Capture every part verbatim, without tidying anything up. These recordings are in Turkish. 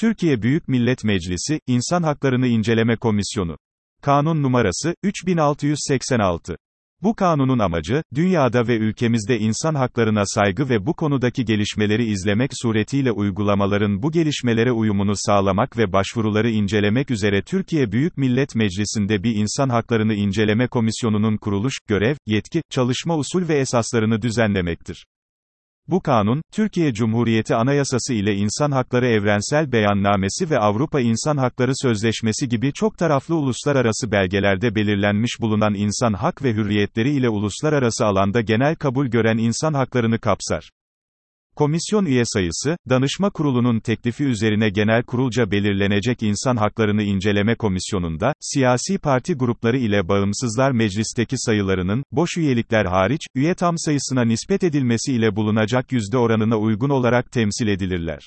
Türkiye Büyük Millet Meclisi, İnsan Haklarını İnceleme Komisyonu. Kanun numarası, üç bin altı yüz seksen altı. Bu kanunun amacı, dünyada ve ülkemizde insan haklarına saygı ve bu konudaki gelişmeleri izlemek suretiyle uygulamaların bu gelişmelere uyumunu sağlamak ve başvuruları incelemek üzere Türkiye Büyük Millet Meclisi'nde bir İnsan Haklarını İnceleme Komisyonu'nun kuruluş, görev, yetki, çalışma usul ve esaslarını düzenlemektir. Bu kanun, Türkiye Cumhuriyeti Anayasası ile İnsan Hakları Evrensel Beyannamesi ve Avrupa İnsan Hakları Sözleşmesi gibi çok taraflı uluslararası belgelerde belirlenmiş bulunan insan hak ve hürriyetleri ile uluslararası alanda genel kabul gören insan haklarını kapsar. Komisyon üye sayısı, danışma kurulunun teklifi üzerine genel kurulca belirlenecek İnsan Haklarını İnceleme Komisyonu'nda, siyasi parti grupları ile bağımsızlar meclisteki sayılarının, boş üyelikler hariç, üye tam sayısına nispet edilmesi ile bulunacak yüzde oranına uygun olarak temsil edilirler.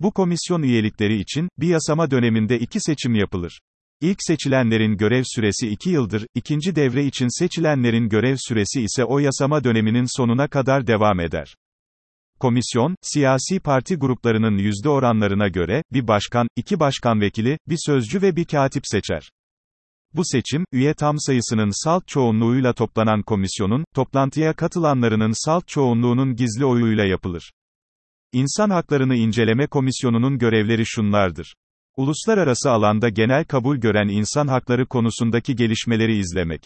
Bu komisyon üyelikleri için, bir yasama döneminde iki seçim yapılır. İlk seçilenlerin görev süresi iki yıldır, ikinci devre için seçilenlerin görev süresi ise o yasama döneminin sonuna kadar devam eder. Komisyon, siyasi parti gruplarının yüzde oranlarına göre, bir başkan, iki başkan vekili, bir sözcü ve bir katip seçer. Bu seçim, üye tam sayısının salt çoğunluğuyla toplanan komisyonun, toplantıya katılanlarının salt çoğunluğunun gizli oyuyla yapılır. İnsan Haklarını İnceleme Komisyonu'nun görevleri şunlardır. Uluslararası alanda genel kabul gören insan hakları konusundaki gelişmeleri izlemek.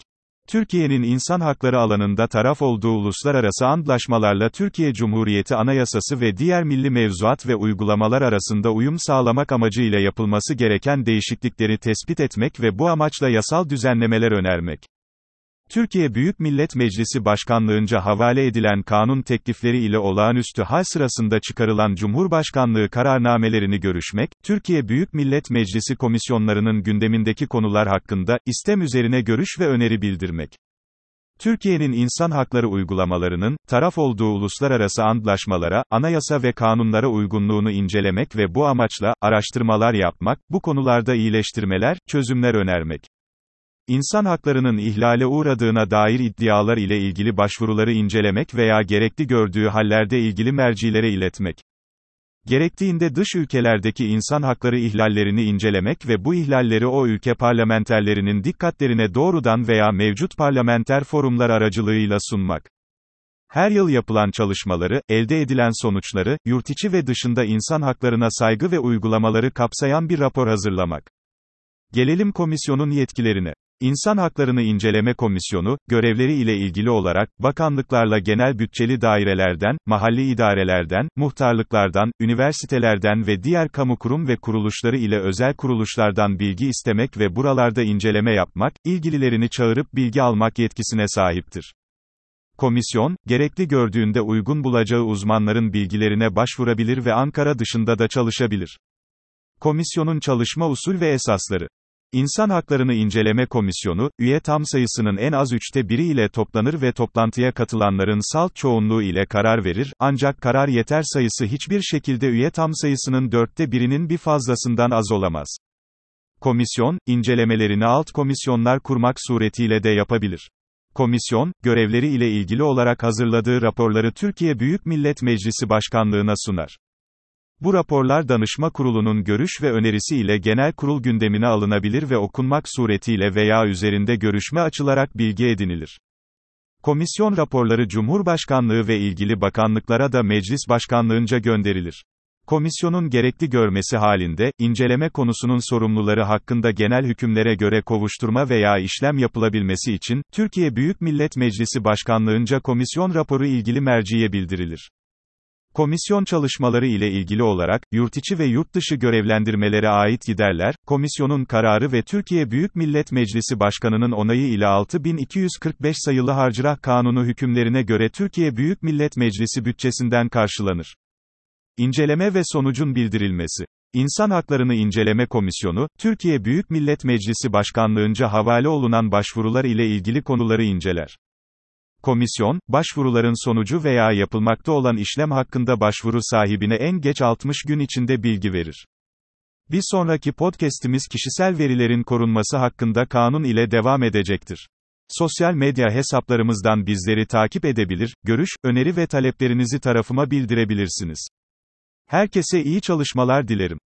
Türkiye'nin insan hakları alanında taraf olduğu uluslararası antlaşmalarla Türkiye Cumhuriyeti Anayasası ve diğer milli mevzuat ve uygulamalar arasında uyum sağlamak amacıyla yapılması gereken değişiklikleri tespit etmek ve bu amaçla yasal düzenlemeler önermek. Türkiye Büyük Millet Meclisi Başkanlığınca havale edilen kanun teklifleri ile olağanüstü hal sırasında çıkarılan Cumhurbaşkanlığı kararnamelerini görüşmek, Türkiye Büyük Millet Meclisi komisyonlarının gündemindeki konular hakkında, istem üzerine görüş ve öneri bildirmek. Türkiye'nin insan hakları uygulamalarının, taraf olduğu uluslararası antlaşmalara, anayasa ve kanunlara uygunluğunu incelemek ve bu amaçla, araştırmalar yapmak, bu konularda iyileştirmeler, çözümler önermek. İnsan haklarının ihlale uğradığına dair iddialar ile ilgili başvuruları incelemek veya gerekli gördüğü hallerde ilgili mercilere iletmek. Gerektiğinde dış ülkelerdeki insan hakları ihlallerini incelemek ve bu ihlalleri o ülke parlamenterlerinin dikkatlerine doğrudan veya mevcut parlamenter forumlar aracılığıyla sunmak. Her yıl yapılan çalışmaları, elde edilen sonuçları, yurtiçi ve dışında insan haklarına saygı ve uygulamaları kapsayan bir rapor hazırlamak. Gelelim komisyonun yetkilerine. İnsan Haklarını İnceleme Komisyonu, görevleri ile ilgili olarak, bakanlıklarla genel bütçeli dairelerden, mahalli idarelerden, muhtarlıklardan, üniversitelerden ve diğer kamu kurum ve kuruluşları ile özel kuruluşlardan bilgi istemek ve buralarda inceleme yapmak, ilgililerini çağırıp bilgi almak yetkisine sahiptir. Komisyon, gerekli gördüğünde uygun bulacağı uzmanların bilgilerine başvurabilir ve Ankara dışında da çalışabilir. Komisyonun çalışma usul ve esasları. İnsan Haklarını İnceleme Komisyonu, üye tam sayısının en az üçte biri ile toplanır ve toplantıya katılanların salt çoğunluğu ile karar verir, ancak karar yeter sayısı hiçbir şekilde üye tam sayısının dörtte birinin bir fazlasından az olamaz. Komisyon, incelemelerini alt komisyonlar kurmak suretiyle de yapabilir. Komisyon, görevleri ile ilgili olarak hazırladığı raporları Türkiye Büyük Millet Meclisi Başkanlığı'na sunar. Bu raporlar danışma kurulunun görüş ve önerisi ile genel kurul gündemine alınabilir ve okunmak suretiyle veya üzerinde görüşme açılarak bilgi edinilir. Komisyon raporları Cumhurbaşkanlığı ve ilgili bakanlıklara da meclis başkanlığınca gönderilir. Komisyonun gerekli görmesi halinde, inceleme konusunun sorumluları hakkında genel hükümlere göre kovuşturma veya işlem yapılabilmesi için, Türkiye Büyük Millet Meclisi Başkanlığınca komisyon raporu ilgili merciye bildirilir. Komisyon çalışmaları ile ilgili olarak, yurtiçi ve yurtdışı görevlendirmelere ait giderler, komisyonun kararı ve Türkiye Büyük Millet Meclisi Başkanı'nın onayı ile altı bin iki yüz kırk beş sayılı Harcırah Kanunu hükümlerine göre Türkiye Büyük Millet Meclisi bütçesinden karşılanır. İnceleme ve sonucun bildirilmesi. İnsan Haklarını İnceleme Komisyonu, Türkiye Büyük Millet Meclisi Başkanlığınca havale olunan başvurular ile ilgili konuları inceler. Komisyon, başvuruların sonucu veya yapılmakta olan işlem hakkında başvuru sahibine en geç altmış gün içinde bilgi verir. Bir sonraki podcast'imiz Kişisel Verilerin Korunması Hakkında Kanun ile devam edecektir. Sosyal medya hesaplarımızdan bizleri takip edebilir, görüş, öneri ve taleplerinizi tarafıma bildirebilirsiniz. Herkese iyi çalışmalar dilerim.